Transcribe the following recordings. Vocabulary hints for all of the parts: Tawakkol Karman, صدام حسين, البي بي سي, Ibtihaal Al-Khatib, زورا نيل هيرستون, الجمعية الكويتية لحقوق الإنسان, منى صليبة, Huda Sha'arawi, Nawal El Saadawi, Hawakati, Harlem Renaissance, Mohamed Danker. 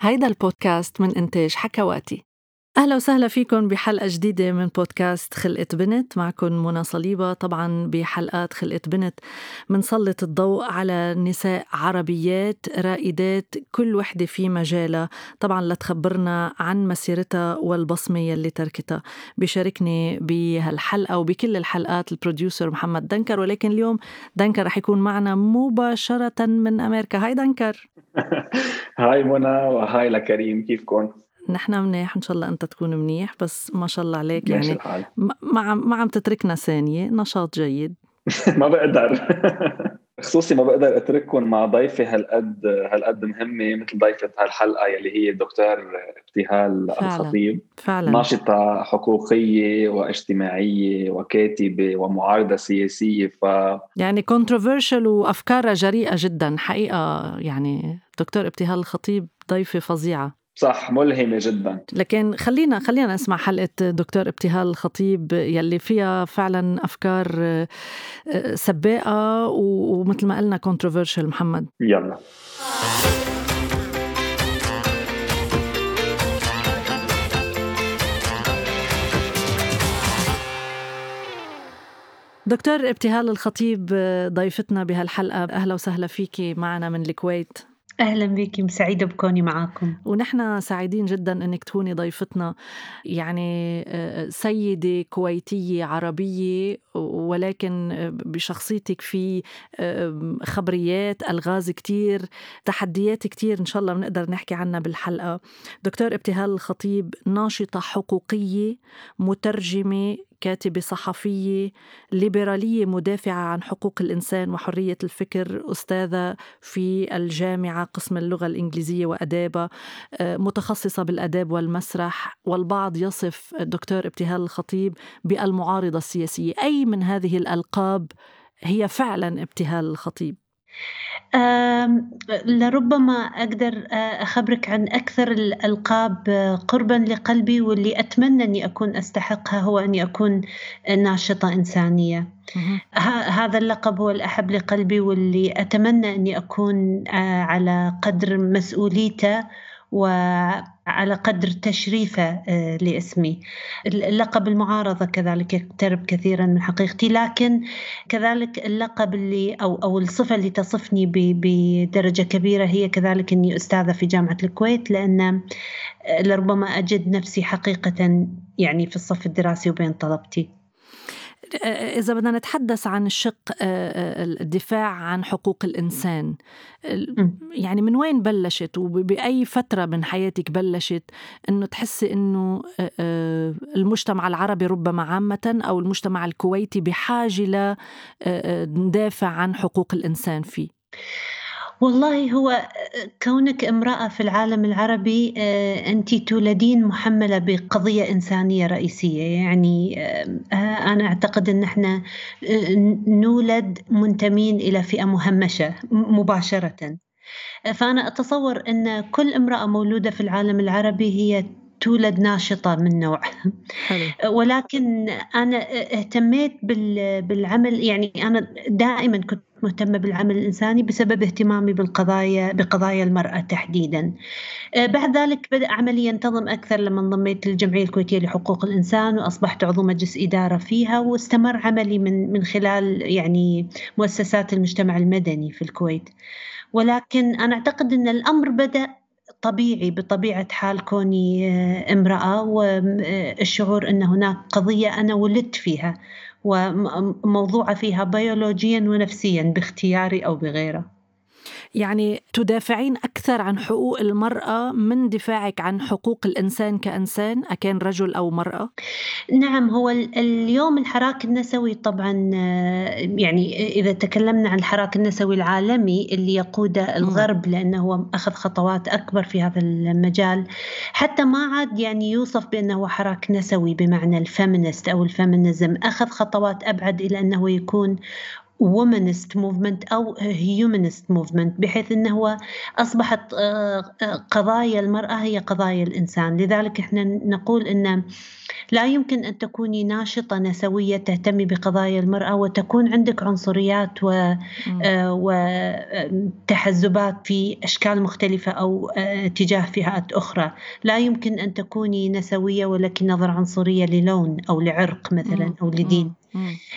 هيدا البودكاست من إنتاج حكواتي. أهلا وسهلا فيكم بحلقة جديدة من بودكاست خلقة بنت. معكم منى صليبة. طبعاً بحلقات خلقة بنت منسلط الضوء على نساء عربيات رائدات، كل وحدة في مجالها طبعاً لتخبرنا عن مسيرتها والبصمة يلي تركتها. بشاركني بهالحلقة وبكل الحلقات البروديوسر محمد دنكر، ولكن اليوم دنكر رح يكون معنا مباشرة من أمريكا. هاي دنكر. هاي منى وهاي لكريم، كيفكن؟ نحن منيح إن شاء الله، أنت تكون منيح، بس ما شاء الله عليك، يعني ما عم تتركنا ثانية، نشاط جيد. ما بقدر خصوصي ما بقدر أترككم مع ضيفة هالقد مهمة مثل ضيفة هالحلقة يلي هي الدكتور ابتهال الخطيب، ناشطة حقوقية واجتماعية وكاتبة ومعارضة سياسية، يعني controversial وأفكارها جريئة جدا حقيقة. يعني دكتور ابتهال الخطيب ضيفة فظيعة، صح، ملهمة جدا. لكن خلينا نسمع حلقة دكتور ابتهال الخطيب يلي فيها فعلا أفكار سباقة ومثل ما قلنا controversial. محمد يلا. دكتور ابتهال الخطيب ضيفتنا بهالحلقة، أهلا وسهلا فيكي معنا من الكويت. أهلا بكم، سعيدة بكوني معاكم. ونحن سعيدين جدا أنك تكوني ضيفتنا، يعني سيدة كويتية عربية، ولكن بشخصيتك في خبريات، ألغاز كتير، تحديات كتير إن شاء الله بنقدر نحكي عنها بالحلقة. دكتور ابتهال الخطيب ناشطة حقوقية، مترجمة، كاتبة صحفية، ليبرالية مدافعة عن حقوق الإنسان وحرية الفكر، أستاذة في الجامعة قسم اللغة الإنجليزية وأدابة، متخصصة بالأداب والمسرح، والبعض يصف الدكتور ابتهال الخطيب بالمعارضة السياسية. أي من هذه الألقاب هي فعلا ابتهال الخطيب؟ لربما أقدر أخبرك عن أكثر الألقاب قرباً لقلبي واللي أتمنى أني أكون أستحقها، هو أني أكون ناشطة إنسانية. هذا اللقب هو الأحب لقلبي واللي أتمنى أني أكون على قدر مسؤوليته وعلى قدر تشريفه لاسمي. اللقب المعارضة كذلك يقترب كثيرا من حقيقتي، لكن كذلك اللقب اللي أو الصفة اللي تصفني بدرجة كبيرة هي كذلك أني أستاذة في جامعة الكويت، لأن لربما أجد نفسي حقيقة يعني في الصف الدراسي وبين طلبتي. إذا بدنا نتحدث عن الشق الدفاع عن حقوق الإنسان، يعني من وين بلشت وبأي فترة من حياتك بلشت أنه تحسي أنه المجتمع العربي ربما عامة أو المجتمع الكويتي بحاجة لندافع عن حقوق الإنسان فيه؟ والله هو كونك امرأة في العالم العربي أنت تولدين محملة بقضية إنسانية رئيسية، يعني أنا أعتقد أن احنا نولد منتمين إلى فئة مهمشة مباشرة. فأنا أتصور أن كل امرأة مولودة في العالم العربي هي تولد ناشطة من نوع. ولكن أنا اهتميت بالعمل، يعني أنا دائما كنت مهتمة بالعمل الإنساني بسبب اهتمامي بقضايا المرأة تحديدا. بعد ذلك بدأ عملي ينتظم أكثر لما انضميت للجمعية الكويتية لحقوق الإنسان وأصبحت عضو مجلس إدارة فيها، واستمر عملي من خلال يعني مؤسسات المجتمع المدني في الكويت. ولكن أنا أعتقد أن الأمر بدأ طبيعي بطبيعة حال كوني امرأة، والشعور أن هناك قضية أنا ولدت فيها وموضوعة فيها بيولوجيا ونفسيا باختياري أو بغيره. يعني تدافعين أكثر عن حقوق المرأة من دفاعك عن حقوق الإنسان كإنسان، أكان رجل أو مرأة؟ نعم، هو اليوم الحراك النسوي طبعا، يعني إذا تكلمنا عن الحراك النسوي العالمي اللي يقوده الغرب لأنه هو أخذ خطوات أكبر في هذا المجال، حتى ما عاد يعني يوصف بأنه هو حراك نسوي بمعنى الفيمينست أو الفيمينزم، أخذ خطوات أبعد إلى أنه يكون وومنست موفمنت أو هيومنست موفمنت، بحيث أنه أصبحت قضايا المرأة هي قضايا الإنسان. لذلك إحنا نقول أن لا يمكن أن تكوني ناشطة نسوية تهتمي بقضايا المرأة وتكون عندك عنصريات وتحزبات في أشكال مختلفة أو تجاه فئات أخرى. لا يمكن أن تكوني نسوية ولكن نظر عنصرية للون أو لعرق مثلا أو لدين.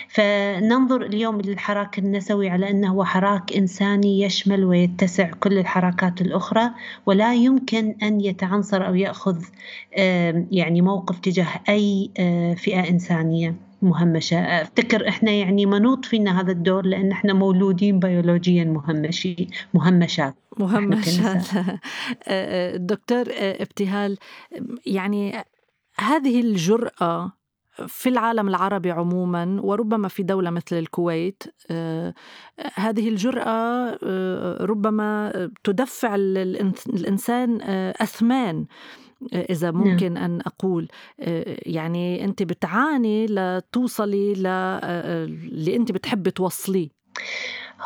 فننظر اليوم للحراك النسوي على أنه هو حراك إنساني يشمل ويتسع كل الحركات الأخرى، ولا يمكن أن يتعنصر أو يأخذ يعني موقف تجاه أي فئة إنسانية مهمشة. أفتكر إحنا يعني منوط فينا هذا الدور لأن إحنا مولودين بيولوجيا مهمشات. دكتور ابتهال، يعني هذه الجرأة في العالم العربي عموما وربما في دولة مثل الكويت، هذه الجرأة ربما تدفع الإنسان أثمان، إذا ممكن أن أقول. يعني أنت بتعاني لتوصلي اللي أنت بتحبي توصليه.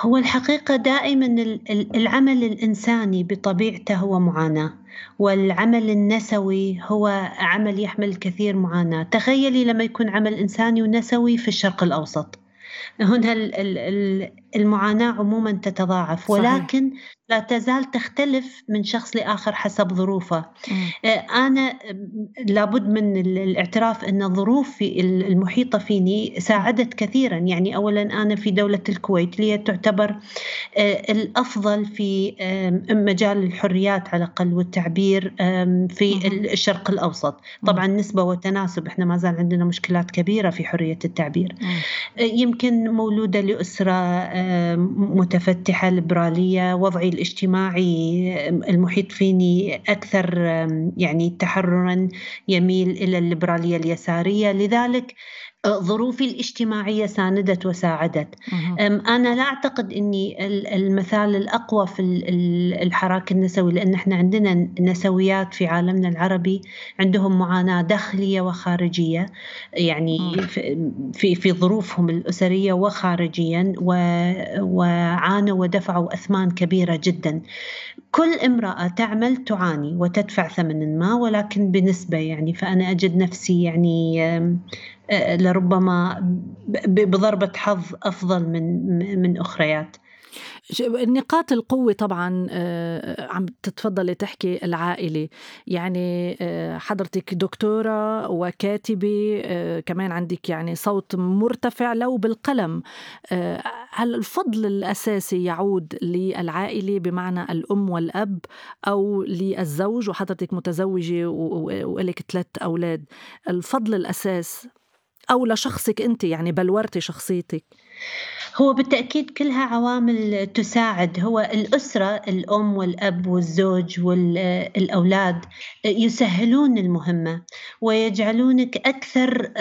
هو الحقيقة دائما العمل الإنساني بطبيعته هو معاناة، والعمل النسوي هو عمل يحمل كثير معاناة. تخيلي لما يكون عمل إنساني ونسوي في الشرق الأوسط، هنا المعاناة عموما تتضاعف. ولكن لا تزال تختلف من شخص لآخر حسب ظروفه. أنا لابد من الاعتراف أن الظروف المحيطة فيني ساعدت كثيرا. يعني أولا أنا في دولة الكويت اللي تعتبر الأفضل في مجال الحريات على الأقل والتعبير في الشرق الأوسط. طبعا نسبة وتناسب، إحنا ما زال عندنا مشكلات كبيرة في حرية التعبير. يمكن مولودة لأسرة متفتحة ليبرالية، وضعي الاجتماعي المحيط فيني أكثر يعني تحرراً يميل إلى الليبرالية اليسارية، لذلك ظروفي الاجتماعية ساندت وساعدت. أنا لا أعتقد أني المثال الأقوى في الحراك النسوي، لأن احنا عندنا نسويات في عالمنا العربي عندهم معاناة داخلية وخارجية، يعني في ظروفهم الأسرية وخارجيا، وعانوا ودفعوا أثمان كبيرة جدا. كل امرأة تعمل تعاني وتدفع ثمن ما، ولكن بنسبة يعني. فأنا أجد نفسي يعني لربما بضربة حظ أفضل من أخريات. نقاط القوة طبعا عم تتفضلي تحكي العائلة، يعني حضرتك دكتورة وكاتبة كمان، عندك يعني صوت مرتفع لو بالقلم. هل الفضل الأساسي يعود للعائلة بمعنى الأم والأب أو للزوج؟ وحضرتك متزوجة وإلك 3 أولاد، الفضل الأساس أو لشخصك أنت، يعني بلورتي شخصيتك؟ هو بالتأكيد كلها عوامل تساعد. هو الأسرة، الأم والأب والزوج والأولاد يسهلون المهمة ويجعلونك أكثر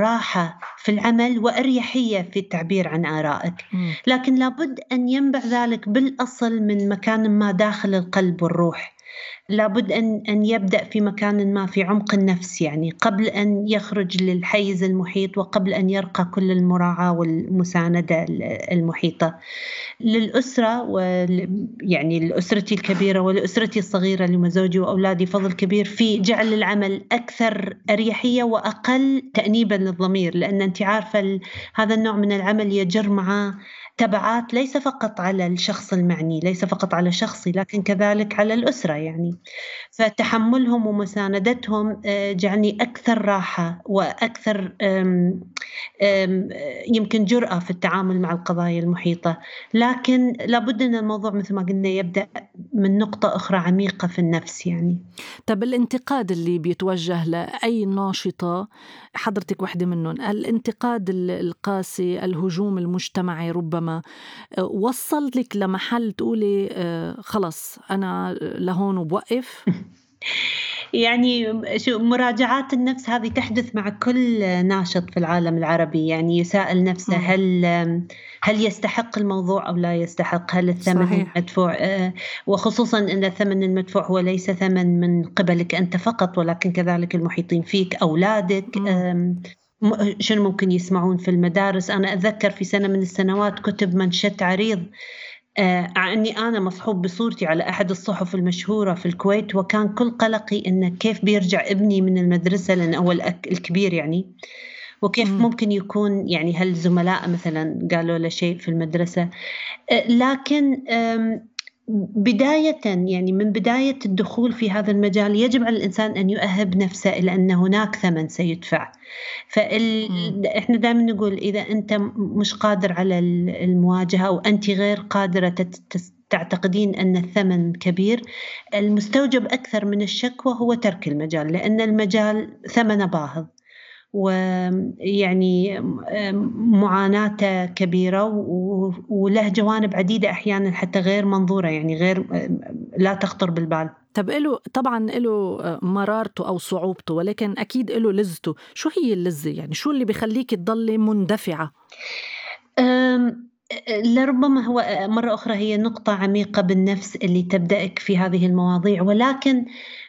راحة في العمل وأريحية في التعبير عن آرائك. لكن لابد أن ينبع ذلك بالأصل من مكان ما داخل القلب والروح، لابد أن يبدأ في مكان ما في عمق النفس، يعني قبل أن يخرج للحيز المحيط وقبل أن يرقى كل المراعاة والمساندة المحيطة للأسرة يعني لأسرتي الكبيرة ولأسرتي الصغيرة لمزوجي وأولادي. فضل كبير في جعل العمل أكثر أريحية وأقل تأنيبا للضمير، لأن أنت عارفة هذا النوع من العمل يجر معاه تبعات ليس فقط على الشخص المعني، ليس فقط على شخصي، لكن كذلك على الأسرة يعني. فتحملهم ومساندتهم جعلني أكثر راحة وأكثر يمكن جرأة في التعامل مع القضايا المحيطة. لكن لابد أن الموضوع مثل ما قلنا يبدأ من نقطة أخرى عميقة في النفس يعني. طب الانتقاد اللي بيتوجه لأي ناشطة، حضرتك واحدة منهم، الانتقاد القاسي، الهجوم المجتمعي، ربما وصل لك لمحل تقولي خلاص أنا لهون وبوقف؟ يعني مراجعات النفس هذه تحدث مع كل ناشط في العالم العربي، يعني يسأل نفسه هل يستحق الموضوع أو لا يستحق، هل الثمن المدفوع، وخصوصا أن الثمن المدفوع هو ليس ثمن من قبلك أنت فقط، ولكن كذلك المحيطين فيك، أولادك، شنو ممكن يسمعون في المدارس. أنا أتذكر في سنة من السنوات كتب منشط عريض عني، أنا مصحوب بصورتي على أحد الصحف المشهورة في الكويت، وكان كل قلقي إن كيف بيرجع ابني من المدرسة، لأن هو الكبير يعني، وكيف ممكن يكون يعني هل زملاء مثلا قالوا له شيء في المدرسة. لكن بداية يعني من بداية الدخول في هذا المجال يجب على الإنسان أن يؤهب نفسه إلى أن هناك ثمن سيدفع. فإحنا دائما نقول إذا أنت مش قادر على المواجهة أو أنت غير قادرة تعتقدين أن الثمن كبير، المستوجب أكثر من الشكوى هو ترك المجال، لأن المجال ثمن باهظ ويعني معاناته كبيرة وله جوانب عديدة أحيانا حتى غير منظورة، يعني غير لا تخطر بالبال. طب إله طبعا إله مرارته أو صعوبته، ولكن أكيد إله لذته. شو هي اللذة؟ يعني شو اللي بيخليك تضلي مندفعة؟ لربما هو مرة أخرى هي نقطة عميقة بالنفس اللي تبدأك في هذه المواضيع، ولكن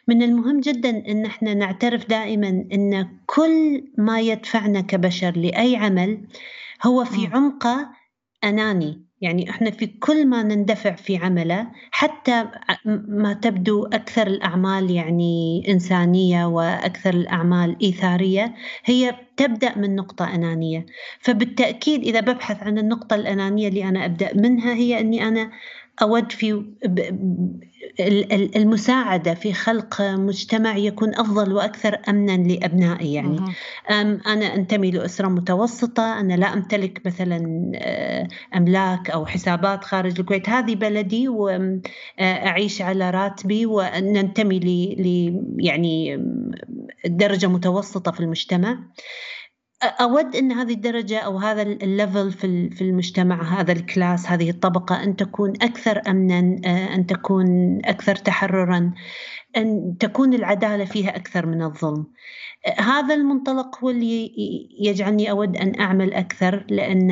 من المهم جدا أن احنا نعترف دائما أن كل ما يدفعنا كبشر لأي عمل هو في عمقه أناني. يعني احنا في كل ما نندفع في عمله حتى ما تبدو أكثر الأعمال يعني إنسانية وأكثر الأعمال إيثارية، هي تبدأ من نقطة أنانية. فبالتأكيد إذا ببحث عن النقطة الأنانية اللي أنا أبدأ منها، هي أني أنا أود في المساعدة في خلق مجتمع يكون أفضل وأكثر أمنا لأبنائي. يعني أنا أنتمي لأسرة متوسطة، أنا لا أمتلك مثلا أملاك أو حسابات خارج الكويت، هذه بلدي وأعيش على راتبي، وننتمي يعني درجة متوسطة في المجتمع. أود أن هذه الدرجة أو هذا الليفل في المجتمع، هذا الكلاس، هذه الطبقة، أن تكون أكثر أمناً، أن تكون أكثر تحرراً، أن تكون العدالة فيها أكثر من الظلم. هذا المنطلق هو اللي يجعلني أود أن أعمل أكثر، لأن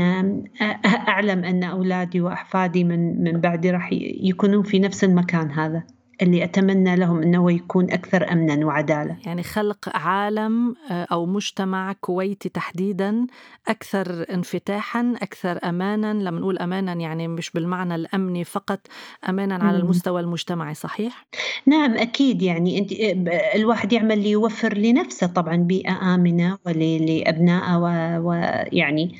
أعلم أن أولادي وأحفادي من بعدي راح يكونون في نفس المكان هذا اللي أتمنى لهم أنه يكون أكثر أمناً وعدالة. يعني خلق عالم أو مجتمع كويتي تحديداً أكثر انفتاحاً، أكثر أماناً. لما نقول أماناً يعني مش بالمعنى الأمني فقط، أماناً على المستوى المجتمعي، صحيح؟ نعم أكيد. يعني أنت الواحد يعمل ليوفر لنفسه طبعاً بيئة آمنة ولأبنائه ويعني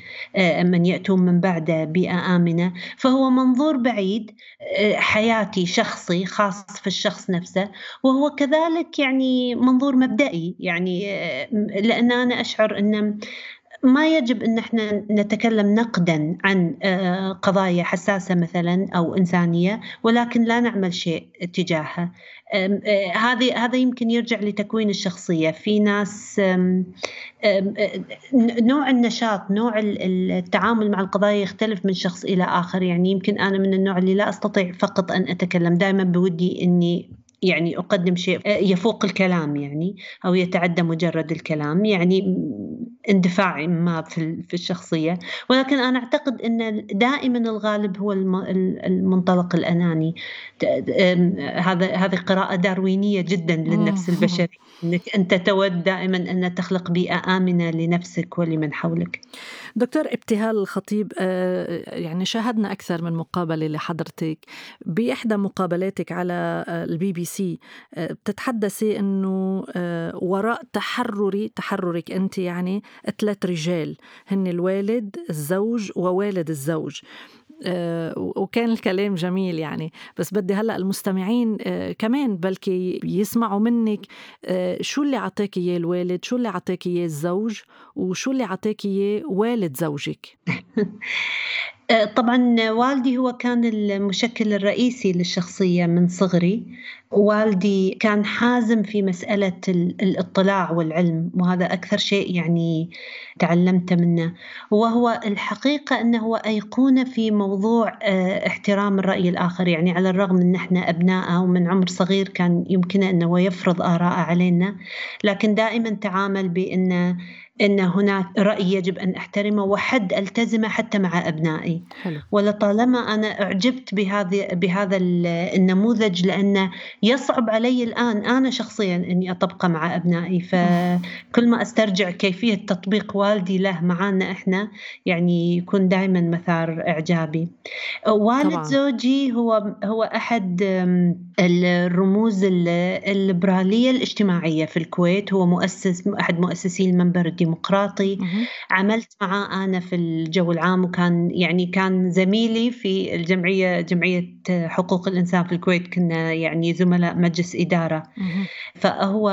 من يأتون من بعده بيئة آمنة. فهو منظور بعيد، حياتي شخصي خاص في الشخص نفسه، وهو كذلك يعني منظور مبدئي. يعني لأن أنا أشعر أن ما يجب أن احنا نتكلم نقدا عن قضايا حساسة مثلا أو إنسانية، ولكن لا نعمل شيء تجاهها. هذا يمكن يرجع لتكوين الشخصية. في ناس نوع النشاط، نوع التعامل مع القضايا يختلف من شخص إلى آخر. يعني يمكن أنا من النوع اللي لا أستطيع فقط أن أتكلم، دائما بودي أني يعني أقدم شيء يفوق الكلام يعني، أو يتعدى مجرد الكلام، يعني اندفاع ما في الشخصية. ولكن أنا أعتقد أن دائما الغالب هو المنطلق الأناني. هذه قراءة داروينية جدا للنفس البشري، أنك أنت تود دائما أن تخلق بيئة آمنة لنفسك ولمن حولك. دكتور ابتهال الخطيب، يعني شاهدنا أكثر من مقابلة لحضرتك. بإحدى مقابلاتك على البي بي سي بتتحدثي أنه وراء تحررك أنت يعني 3 رجال، هن الوالد، الزوج، ووالد الزوج. وكان الكلام جميل يعني، بس بدي هلأ المستمعين كمان بلكي يسمعوا منك شو اللي عطاك إياه الوالد، شو اللي عطاك إياه الزوج، وشو اللي عطاك إياه والد زوجك. طبعا والدي هو كان المشكل الرئيسي للشخصية من صغري. والدي كان حازم في مسألة الاطلاع والعلم، وهذا أكثر شيء يعني تعلمت منه. وهو الحقيقة أنه هو أيقونة في موضوع احترام الرأي الآخر. يعني على الرغم أن احنا أبناءه ومن عمر صغير كان يمكنه أنه يفرض آراءه علينا، لكن دائما تعامل بأنه أن هناك رأي يجب أن أحترمه وحد ألتزمه حتى مع أبنائي. حلو. ولطالما أنا أعجبت بهذا النموذج، لأنه يصعب علي الآن أنا شخصيا أني أطبقه مع أبنائي. فكل ما أسترجع كيفية تطبيق والدي له معنا إحنا يعني يكون دائما مثار إعجابي. والد طبعا. زوجي هو أحد الرموز الإبرالية الاجتماعية في الكويت، هو أحد مؤسسي المنبر الديمقراطي. عملت معاه أنا في الجو العام، وكان يعني كان زميلي في الجمعية، جمعية حقوق الإنسان في الكويت، كنا يعني زملاء مجلس إدارة. فهو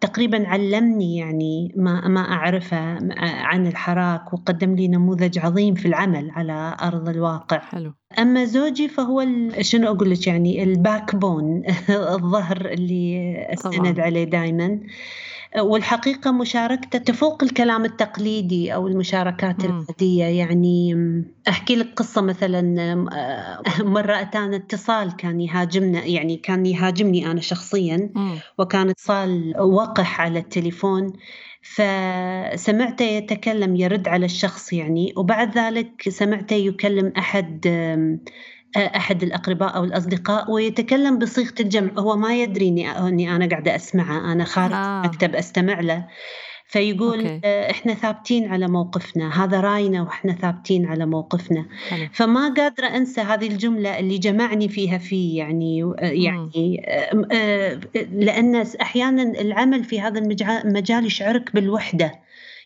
تقريبا علمني يعني ما أعرفه عن الحراك، وقدم لي نموذج عظيم في العمل على أرض الواقع. حلو. أما زوجي فهو شنو أقول لك، يعني الباك بون الظهر اللي أستند عليه دائما. والحقيقة مشاركته تفوق الكلام التقليدي أو المشاركات العادية. يعني أحكي لك قصة مثلا، مرة أتانا اتصال كان يهاجمنا، يعني كان يهاجمني أنا شخصيا، وكان اتصال وقح على التليفون، فسمعته يتكلم يرد على الشخص يعني، وبعد ذلك سمعته يكلم أحد الأقرباء أو الأصدقاء ويتكلم بصيغة الجمع. هو ما يدريني أني أنا قاعدة أسمعه، أنا خارج المكتب أستمع له. فيقول إحنا ثابتين على موقفنا، هذا رأينا وإحنا ثابتين على موقفنا. فما قادرة أنسى هذه الجملة اللي جمعني فيها فيه يعني لأن أحيانا العمل في هذا المجال يشعرك بالوحدة،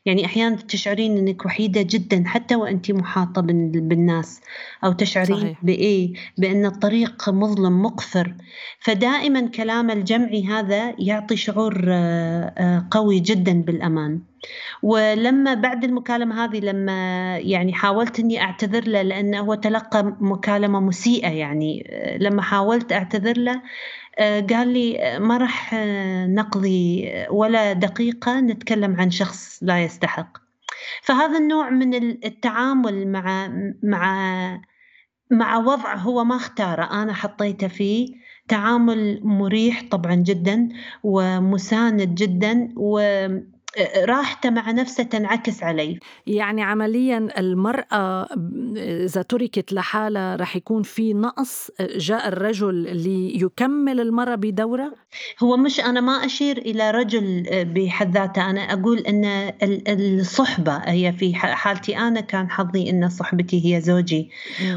يعني أحياناً تشعرين أنك وحيدة جداً حتى وأنت محاطة بالناس، أو تشعرين صحيح. بأن الطريق مظلم مقفر. فدائماً كلام الجمعي هذا يعطي شعور قوي جداً بالأمان. ولما بعد المكالمة هذه، لما يعني حاولت أني أعتذر له، لأنه هو تلقى مكالمة مسيئة، يعني لما حاولت أعتذر له قال لي ما رح نقضي ولا دقيقة نتكلم عن شخص لا يستحق. فهذا النوع من التعامل مع وضع هو ما اختاره، أنا حطيته فيه، تعامل مريح طبعا جدا ومساند جدا، راحته مع نفسه تنعكس عليه. يعني عمليا المرأة إذا تركت لحالها رح يكون في نقص، جاء الرجل ليكمل المرأة بدورة. هو مش، أنا ما أشير إلى رجل بحد ذاته، أنا أقول أن الصحبة هي، في حالتي أنا كان حظي أن صحبتي هي زوجي،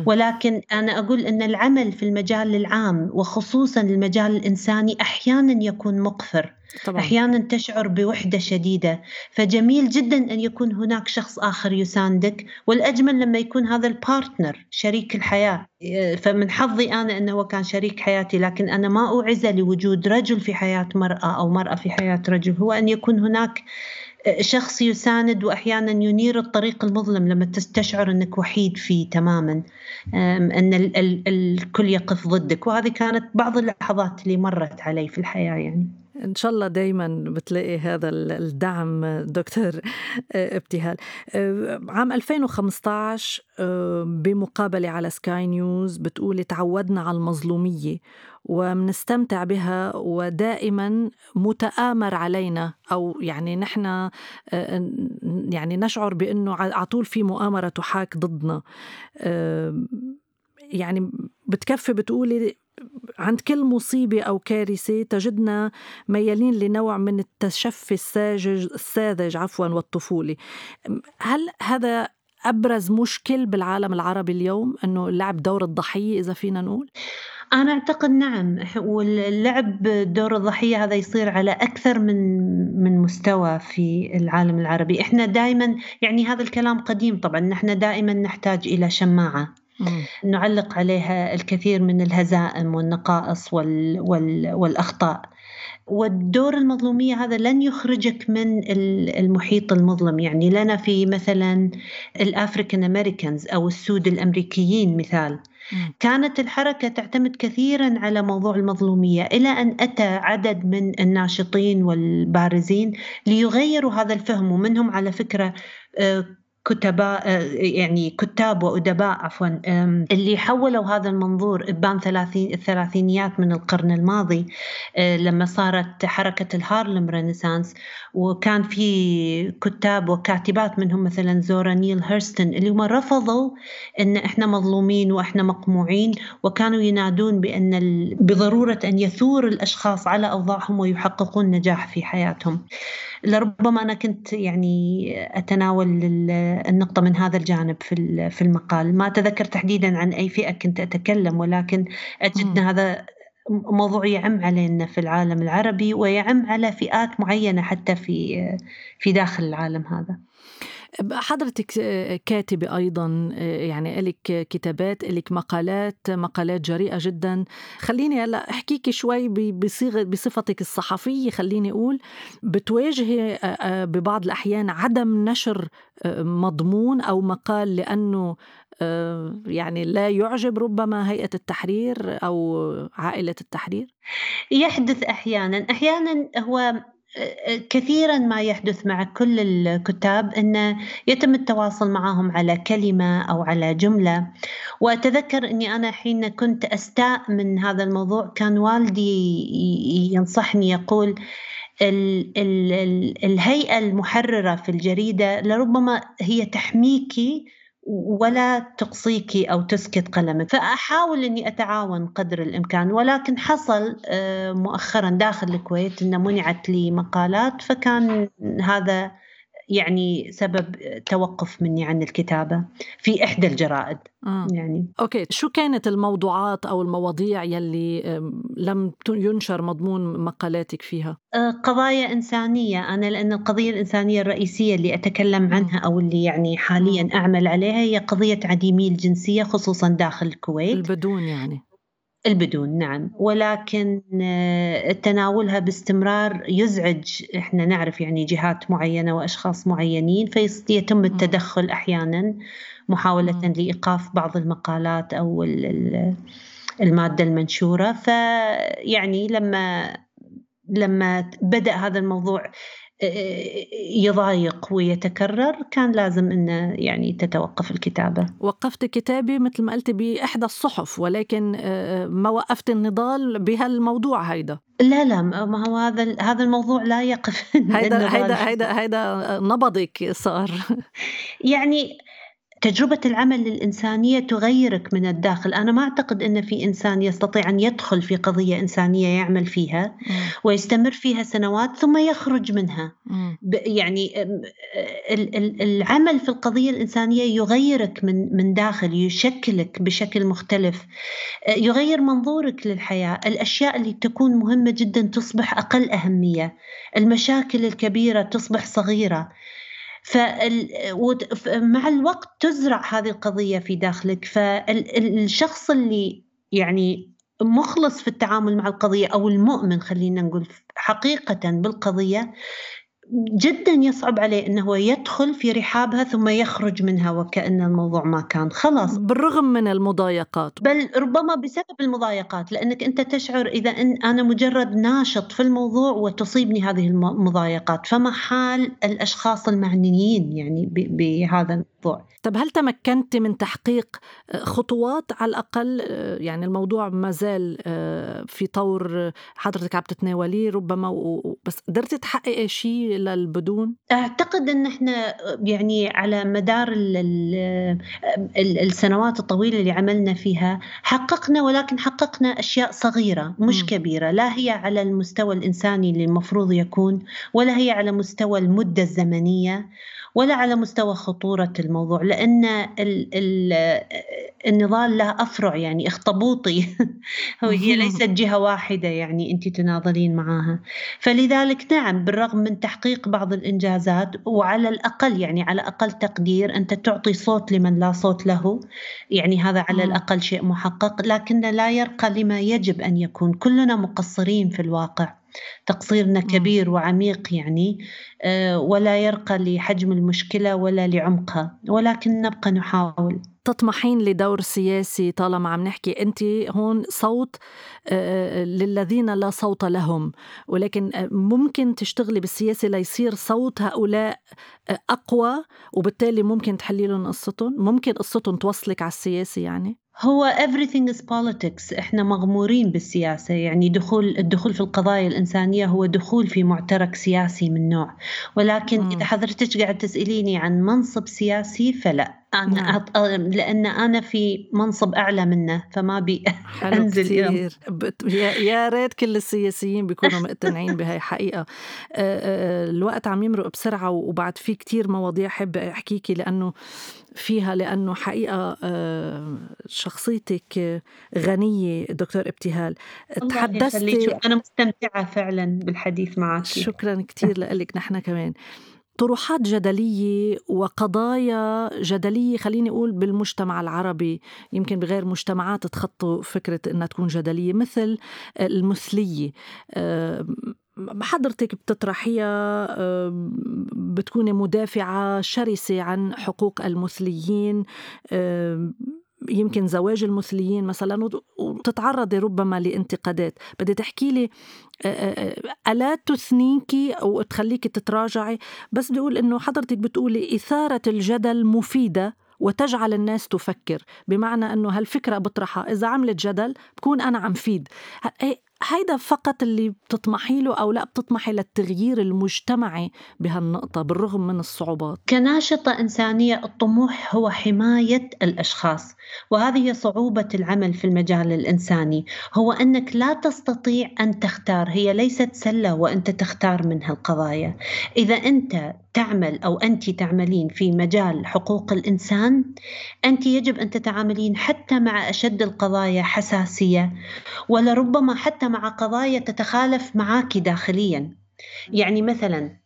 ولكن أنا أقول أن العمل في المجال العام وخصوصا المجال الإنساني أحيانا يكون مقفر طبعاً. أحياناً تشعر بوحدة شديدة، فجميل جداً أن يكون هناك شخص آخر يساندك، والأجمل لما يكون هذا البارتنر شريك الحياة. فمن حظي أنا أنه هو كان شريك حياتي، لكن أنا ما أوعز لوجود رجل في حياة مرأة أو مرأة في حياة رجل، هو أن يكون هناك شخص يساند وأحياناً ينير الطريق المظلم لما تشعر أنك وحيد فيه تماماً، أن الكل يقف ضدك. وهذه كانت بعض اللحظات اللي مرت علي في الحياة. يعني إن شاء الله دايما بتلاقي هذا الدعم. دكتور ابتهال، عام 2015 بمقابلة على سكاي نيوز بتقولي تعودنا على المظلومية ومنستمتع بها، ودائما متآمر علينا، أو يعني نحن يعني نشعر بأنه على طول في مؤامرة تحاك ضدنا. يعني بتكفي بتقولي عند كل مصيبة أو كارثة تجدنا ميالين لنوع من التشفي الساذج والطفولي. هل هذا أبرز مشكل بالعالم العربي اليوم، أنه لعب دور الضحية إذا فينا نقول؟ أنا أعتقد نعم، واللعب دور الضحية هذا يصير على أكثر من مستوى في العالم العربي. إحنا دائما يعني هذا الكلام قديم طبعا، نحن دائما نحتاج إلى شماعة نعلق عليها الكثير من الهزائم والنقائص والأخطاء. والدور المظلومية هذا لن يخرجك من المحيط المظلم. يعني لنا في مثلا الأفريكان أمريكانز أو السود الأمريكيين مثال، كانت الحركة تعتمد كثيرا على موضوع المظلومية، إلى أن أتى عدد من الناشطين والبارزين ليغيروا هذا الفهم، ومنهم على فكرة كتباء يعني كتاب وأدباء عفوا اللي حولوا هذا المنظور إبان الثلاثينيات من القرن الماضي لما صارت حركة الهارلم رينيسانس، وكان في كتاب وكاتبات منهم مثلا زورا نيل هيرستون اللي هم رفضوا أن إحنا مظلومين وإحنا مقموعين، وكانوا ينادون بأن بضرورة أن يثور الأشخاص على أوضاعهم ويحققون نجاح في حياتهم. لربما أنا كنت يعني أتناول النقطة من هذا الجانب في المقال، ما أتذكر تحديدا عن أي فئة كنت أتكلم، ولكن أجد هذا موضوع يعم علينا في العالم العربي ويعم على فئات معينة حتى في داخل العالم هذا. حضرتك كاتبة أيضا، يعني لك كتابات، لك مقالات جريئة جدا. خليني هلا أحكيك شوي بصفتك الصحفية، خليني أقول بتواجهي ببعض الأحيان عدم نشر مضمون أو مقال لأنه يعني لا يعجب ربما هيئة التحرير أو عائلة التحرير. يحدث أحيانا هو كثيرا ما يحدث مع كل الكتاب أن يتم التواصل معهم على كلمة أو على جملة. وأتذكر أني أنا حين كنت أستاء من هذا الموضوع كان والدي ينصحني، يقول الهيئة المحررة في الجريدة لربما هي تحميكي ولا تقصيكي أو تسكت قلمك، فأحاول أني أتعاون قدر الإمكان. ولكن حصل مؤخرا داخل الكويت أن منعت لي مقالات، فكان هذا يعني سبب توقف مني عن الكتابة في إحدى الجرائد. يعني أوكي، شو كانت الموضوعات أو المواضيع يلي لم ينشر مضمون مقالاتك فيها؟ قضايا إنسانية، أنا لأن القضية الإنسانية الرئيسية اللي أتكلم عنها أو اللي يعني حاليا أعمل عليها هي قضية عديمي الجنسية، خصوصا داخل الكويت. البدون يعني البدون، نعم. ولكن تناولها باستمرار يزعج، احنا نعرف يعني جهات معينة وأشخاص معينين، فيتم التدخل أحيانا محاولة لإيقاف بعض المقالات أو المادة المنشورة. فيعني لما بدأ هذا الموضوع يضايق ويتكرر كان لازم أنه يعني تتوقف الكتابة. وقفت كتابي مثل ما قلت بإحدى الصحف، ولكن ما وقفت النضال بهالموضوع هيدا. لا ما هو هذا الموضوع لا يقف. هيدا نبضك صار. يعني تجربة العمل الإنسانية تغيرك من الداخل. أنا ما أعتقد أن في إنسان يستطيع أن يدخل في قضية إنسانية يعمل فيها ويستمر فيها سنوات ثم يخرج منها. يعني العمل في القضية الإنسانية يغيرك من داخل، يشكلك بشكل مختلف، يغير منظورك للحياة. الأشياء اللي تكون مهمة جدا تصبح أقل أهمية، المشاكل الكبيرة تصبح صغيرة. مع الوقت تزرع هذه القضية في داخلك. فالشخص اللي يعني مخلص في التعامل مع القضية أو المؤمن، خلينا نقول حقيقة بالقضية، جدا يصعب عليه أنه يدخل في رحابها ثم يخرج منها وكأن الموضوع ما كان خلاص، بالرغم من المضايقات، بل ربما بسبب المضايقات، لأنك أنت تشعر إذا أن أنا مجرد ناشط في الموضوع وتصيبني هذه المضايقات، فما حال الأشخاص المعنيين يعني بهذا الموضوع. طب هل تمكنت من تحقيق خطوات على الأقل؟ يعني الموضوع ما زال في طور حضرتك عم تتناوليه ربما، بس قدرت تحقق شيء للبدون؟ أعتقد أن احنا يعني على مدار السنوات الطويلة اللي عملنا فيها حققنا، ولكن حققنا أشياء صغيرة مش كبيرة. لا هي على المستوى الإنساني اللي المفروض يكون، ولا هي على مستوى المدة الزمنية، ولا على مستوى خطورة الموضوع، لأن النضال له أفرع يعني اخطبوطي. هي ليست جهة واحدة يعني أنت تناضلين معها. فلذلك نعم، بالرغم من تحقيق بعض الإنجازات، وعلى الأقل يعني على أقل تقدير أنت تعطي صوت لمن لا صوت له، يعني هذا على الأقل شيء محقق، لكن لا يرقى لما يجب أن يكون. كلنا مقصرين في الواقع، تقصيرنا كبير وعميق يعني، ولا يرقى لحجم المشكلة ولا لعمقها، ولكن نبقى نحاول. تطمحين لدور سياسي طالما عم نحكي أنت هون صوت للذين لا صوت لهم، ولكن ممكن تشتغلي بالسياسة ليصير صوت هؤلاء أقوى، وبالتالي ممكن تحلي لهم قصتهم، ممكن قصتهم توصلك على السياسي. يعني هو everything is politics، إحنا مغمورين بالسياسة، يعني الدخول في القضايا الإنسانية هو دخول في معترك سياسي من نوع. ولكن إذا حضرتك قاعد تسأليني عن منصب سياسي فلا، أنا لأن أنا في منصب أعلى منه، فما أنزل كثير. يا ريت كل السياسيين بيكونوا مقتنعين بهاي حقيقة. الوقت عم يمرق بسرعة، وبعد في كتير مواضيع حب أحكيكي لأنه حقيقة شخصيتك غنية دكتور ابتهال. تحدثتي، أنا مستمتعة فعلا بالحديث معك، شكرا كتير لك. نحن كمان طروحات جدلية وقضايا جدلية، خليني أقول بالمجتمع العربي، يمكن بغير مجتمعات تتخطوا فكرة أنها تكون جدلية، مثل المثلية. حضرتك بتطرحيها، بتكوني مدافعة شرسة عن حقوق المثليين، يمكن زواج المثليين مثلا، وتتعرض ربما لانتقادات. بدي تحكي لي ألا تثنيكي أو تخليكي تتراجعي، بس بدي أقول إنه حضرتك بتقولي إثارة الجدل مفيدة وتجعل الناس تفكر، بمعنى إنه هالفكرة بطرحها إذا عملت جدل بكون أنا عم فيد. هيدا فقط اللي بتطمحي له، أو لا بتطمحي للتغيير المجتمعي بهالنقطة بالرغم من الصعوبات؟ كناشطة إنسانية الطموح هو حماية الأشخاص، وهذه صعوبة العمل في المجال الإنساني، هو أنك لا تستطيع أن تختار، هي ليست سلة وأنت تختار منها القضايا. إذا أنت تعمل أو أنت تعملين في مجال حقوق الإنسان، أنت يجب أن تتعاملين حتى مع أشد القضايا حساسية، ولربما حتى مع قضايا تتخالف معك داخليا. يعني مثلا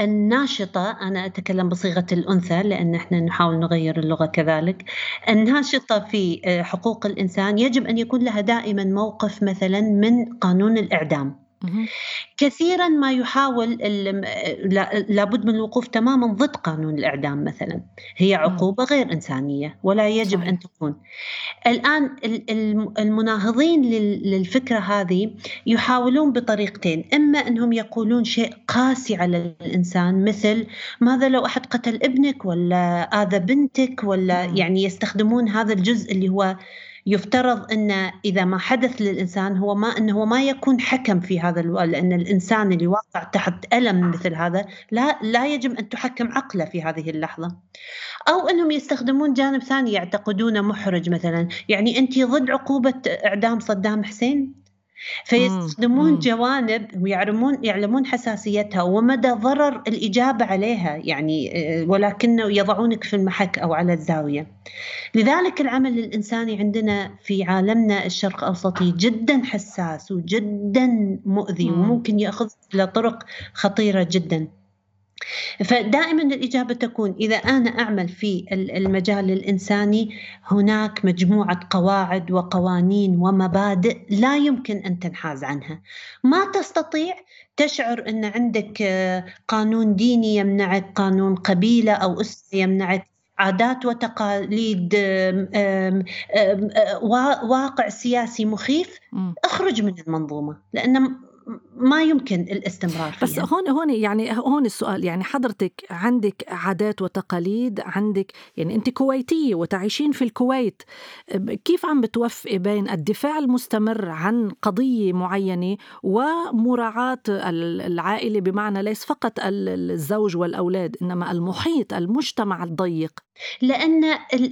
الناشطة، أنا أتكلم بصيغة الأنثى لأن إحنا نحاول نغير اللغة كذلك، الناشطة في حقوق الإنسان يجب أن يكون لها دائما موقف مثلا من قانون الإعدام. كثيرا ما يحاول لابد من الوقوف تماما ضد قانون الإعدام مثلا، هي عقوبة غير إنسانية ولا يجب أن تكون. الآن المناهضين للفكرة هذه يحاولون بطريقتين، إما أنهم يقولون شيء قاسي على الإنسان، مثل ماذا لو أحد قتل ابنك ولا آذى بنتك، ولا يعني يستخدمون هذا الجزء اللي هو يفترض أن إذا ما حدث للإنسان هو ما أنه ما يكون حكم في هذا لأن الإنسان اللي واقع تحت ألم مثل هذا لا يجب أن تحكم عقله في هذه اللحظة. أو أنهم يستخدمون جانب ثاني يعتقدونه محرج، مثلا يعني أنت ضد عقوبة إعدام صدام حسين، فيستخدمون جوانب يعلمون حساسيتها ومدى ضرر الإجابة عليها يعني، ولكنه يضعونك في المحك أو على الزاوية. لذلك العمل الإنساني عندنا في عالمنا الشرق أوسطي جدا حساس وجدا مؤذي، وممكن يأخذ لطرق خطيرة جدا. فدائما الإجابة تكون إذا أنا أعمل في المجال الإنساني هناك مجموعة قواعد وقوانين ومبادئ لا يمكن أن تنحاز عنها. ما تستطيع تشعر أن عندك قانون ديني يمنعك، قانون قبيلة أو أسرة يمنعك، عادات وتقاليد، واقع سياسي مخيف، أخرج من المنظومة لأن ما يمكن الاستمرار فيها. بس هون السؤال، يعني حضرتك عندك عادات وتقاليد، عندك يعني أنت كويتية وتعيشين في الكويت، كيف عم بتوفقي بين الدفاع المستمر عن قضية معينة ومراعاة العائلة، بمعنى ليس فقط الزوج والأولاد إنما المحيط، المجتمع الضيق؟ لأن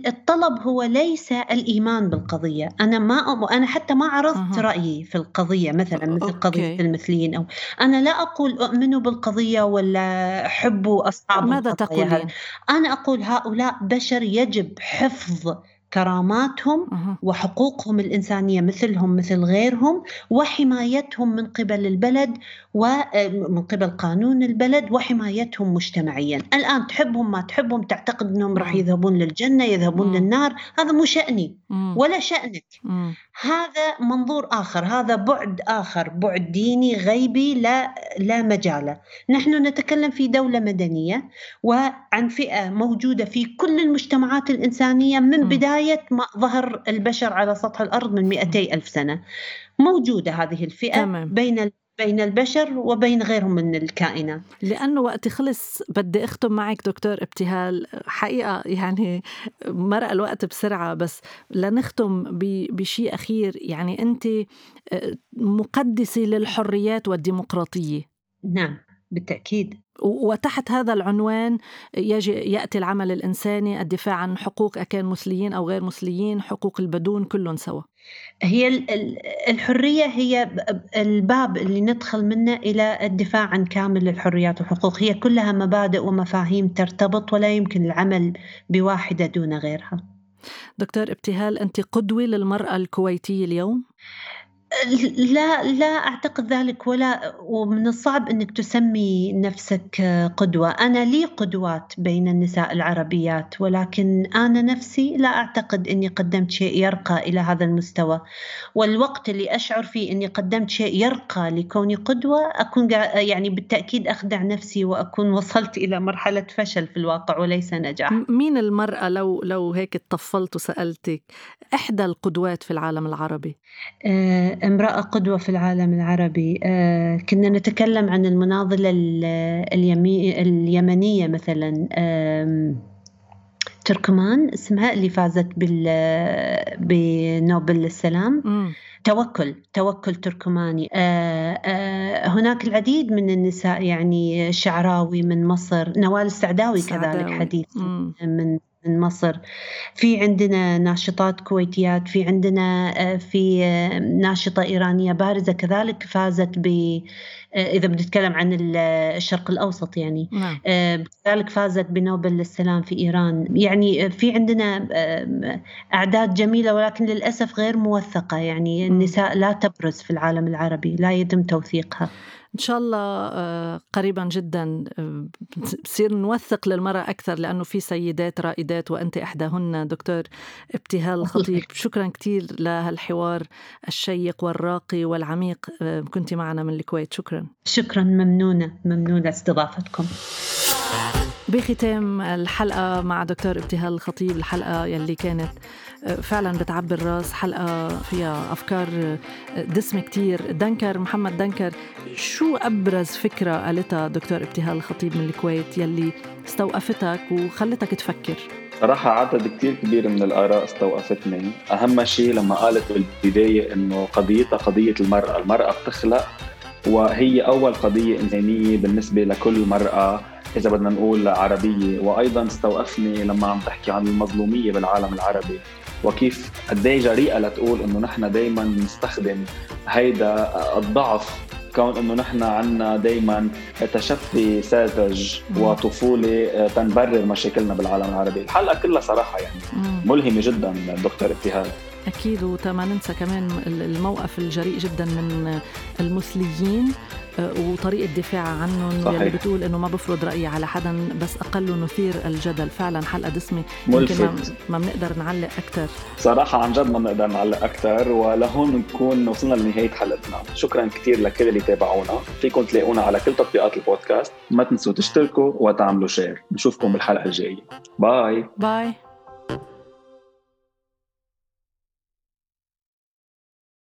الطلب هو ليس الإيمان بالقضية. أنا حتى ما عرضت رأيي في القضية، مثل قضية المثليين، أو أنا لا أقول أؤمن بالقضية ولا أحب أصحاب القضية. ماذا تقولين؟ أنا أقول هؤلاء بشر يجب حفظ كراماتهم وحقوقهم الإنسانية مثلهم مثل غيرهم، وحمايتهم من قبل البلد ومن قبل قانون البلد، وحمايتهم مجتمعيا. الآن تحبهم ما تحبهم، تعتقد أنهم راح يذهبون للجنة يذهبون للنار، هذا مو شأني ولا شأنك. هذا منظور آخر، هذا بعد آخر، بعد ديني غيبي لا مجاله. نحن نتكلم في دولة مدنية وعن فئة موجودة في كل المجتمعات الإنسانية من بداية ما ظهر البشر على سطح الأرض من 200,000 سنة، موجودة هذه الفئة بين البشر وبين غيرهم من الكائنات. لأنه وقت خلص بدي أختم معك دكتور ابتهال، حقيقة يعني مرق الوقت بسرعة، بس لنختم بشيء أخير. يعني أنت مقدسة للحريات والديمقراطية. نعم بالتأكيد، وتحت هذا العنوان يأتي العمل الإنساني، الدفاع عن حقوق أكان مثليين أو غير مثليين، حقوق البدون، كلهم سوا. هي الحرية هي الباب اللي ندخل منه إلى الدفاع عن كامل الحريات والحقوق. هي كلها مبادئ ومفاهيم ترتبط، ولا يمكن العمل بواحدة دون غيرها. دكتور ابتهال، أنت قدوة للمرأة الكويتية اليوم؟ لا أعتقد ذلك، ولا ومن الصعب أنك تسمي نفسك قدوة. أنا لي قدوات بين النساء العربيات، ولكن أنا نفسي لا أعتقد أني قدمت شيء يرقى إلى هذا المستوى. والوقت اللي أشعر فيه أني قدمت شيء يرقى لكوني قدوة، أكون يعني بالتأكيد أخدع نفسي وأكون وصلت إلى مرحلة فشل في الواقع وليس نجاح. مين المرأة لو هيك اتطفلت وسألتك إحدى القدوات في العالم العربي؟ امرأة قدوة في العالم العربي، كنا نتكلم عن المناضلة اليمنية مثلا، تركمان اسمها، اللي فازت بنوبل السلام، توكل تركماني. هناك العديد من النساء، يعني شعراوي من مصر، نوال السعداوي كذلك حديث من مصر. في عندنا ناشطات كويتيات، في عندنا في ناشطة إيرانية بارزة كذلك فازت إذا بنتكلم عن الشرق الأوسط يعني، كذلك فازت بنوبل للسلام في إيران. يعني في عندنا أعداد جميلة، ولكن للأسف غير موثقة. يعني النساء لا تبرز في العالم العربي، لا يتم توثيقها. إن شاء الله قريبا جدا بصير نوثق للمرأة أكثر، لأنه في سيدات رائدات وأنت إحداهن. دكتور ابتهال الخطيب، شكرا كتير لهالحوار الشيق والراقي والعميق، كنت معنا من الكويت. شكرا، ممنونة استضافتكم. بختام الحلقة مع دكتور ابتهال الخطيب، الحلقة يلي كانت فعلا بتعبي الراس، حلقة فيها أفكار دسمة كتير. محمد دنكر، شو أبرز فكرة قالتها دكتور ابتهال الخطيب من الكويت يلي استوقفتك وخلتك تفكر؟ صراحة عدد كتير كبير من الآراء استوقفتني. أهم شيء لما قالت بالبداية إنه قضيتها قضية المرأة بتخلق، وهي أول قضية إنسانية بالنسبة لكل مرأة إذا بدنا نقول عربية. وأيضاً استوقفني لما عم تحكي عن المظلومية بالعالم العربي، وكيف قدي جريئة لتقول إنه نحن دايماً نستخدم هيدا الضعف، كون إنه نحن عنا دايماً تشفي ساذج وطفولة تنبرر مشاكلنا بالعالم العربي. الحلقة كلها صراحة يعني ملهمة جداً دكتور ابتهال. أكيد، وما ننسى كمان الموقف الجريء جدا من المثليين وطريقة الدفاع عنهم، اللي بتقول إنه ما بفرض رأيي على حدا، بس أقله نثير الجدل. فعلا حلقة دسمة، يمكن ما بنقدر نعلق أكتر صراحة، عن جد ما بنقدر نعلق أكتر. ولهون نكون وصلنا لنهاية حلقتنا. شكرا كتير لكل اللي تابعونا، فيكم تلاقونا على كل تطبيقات البودكاست، ما تنسوا تشتركوا وتعملوا شير. نشوفكم بالحلقة الجاية. باي.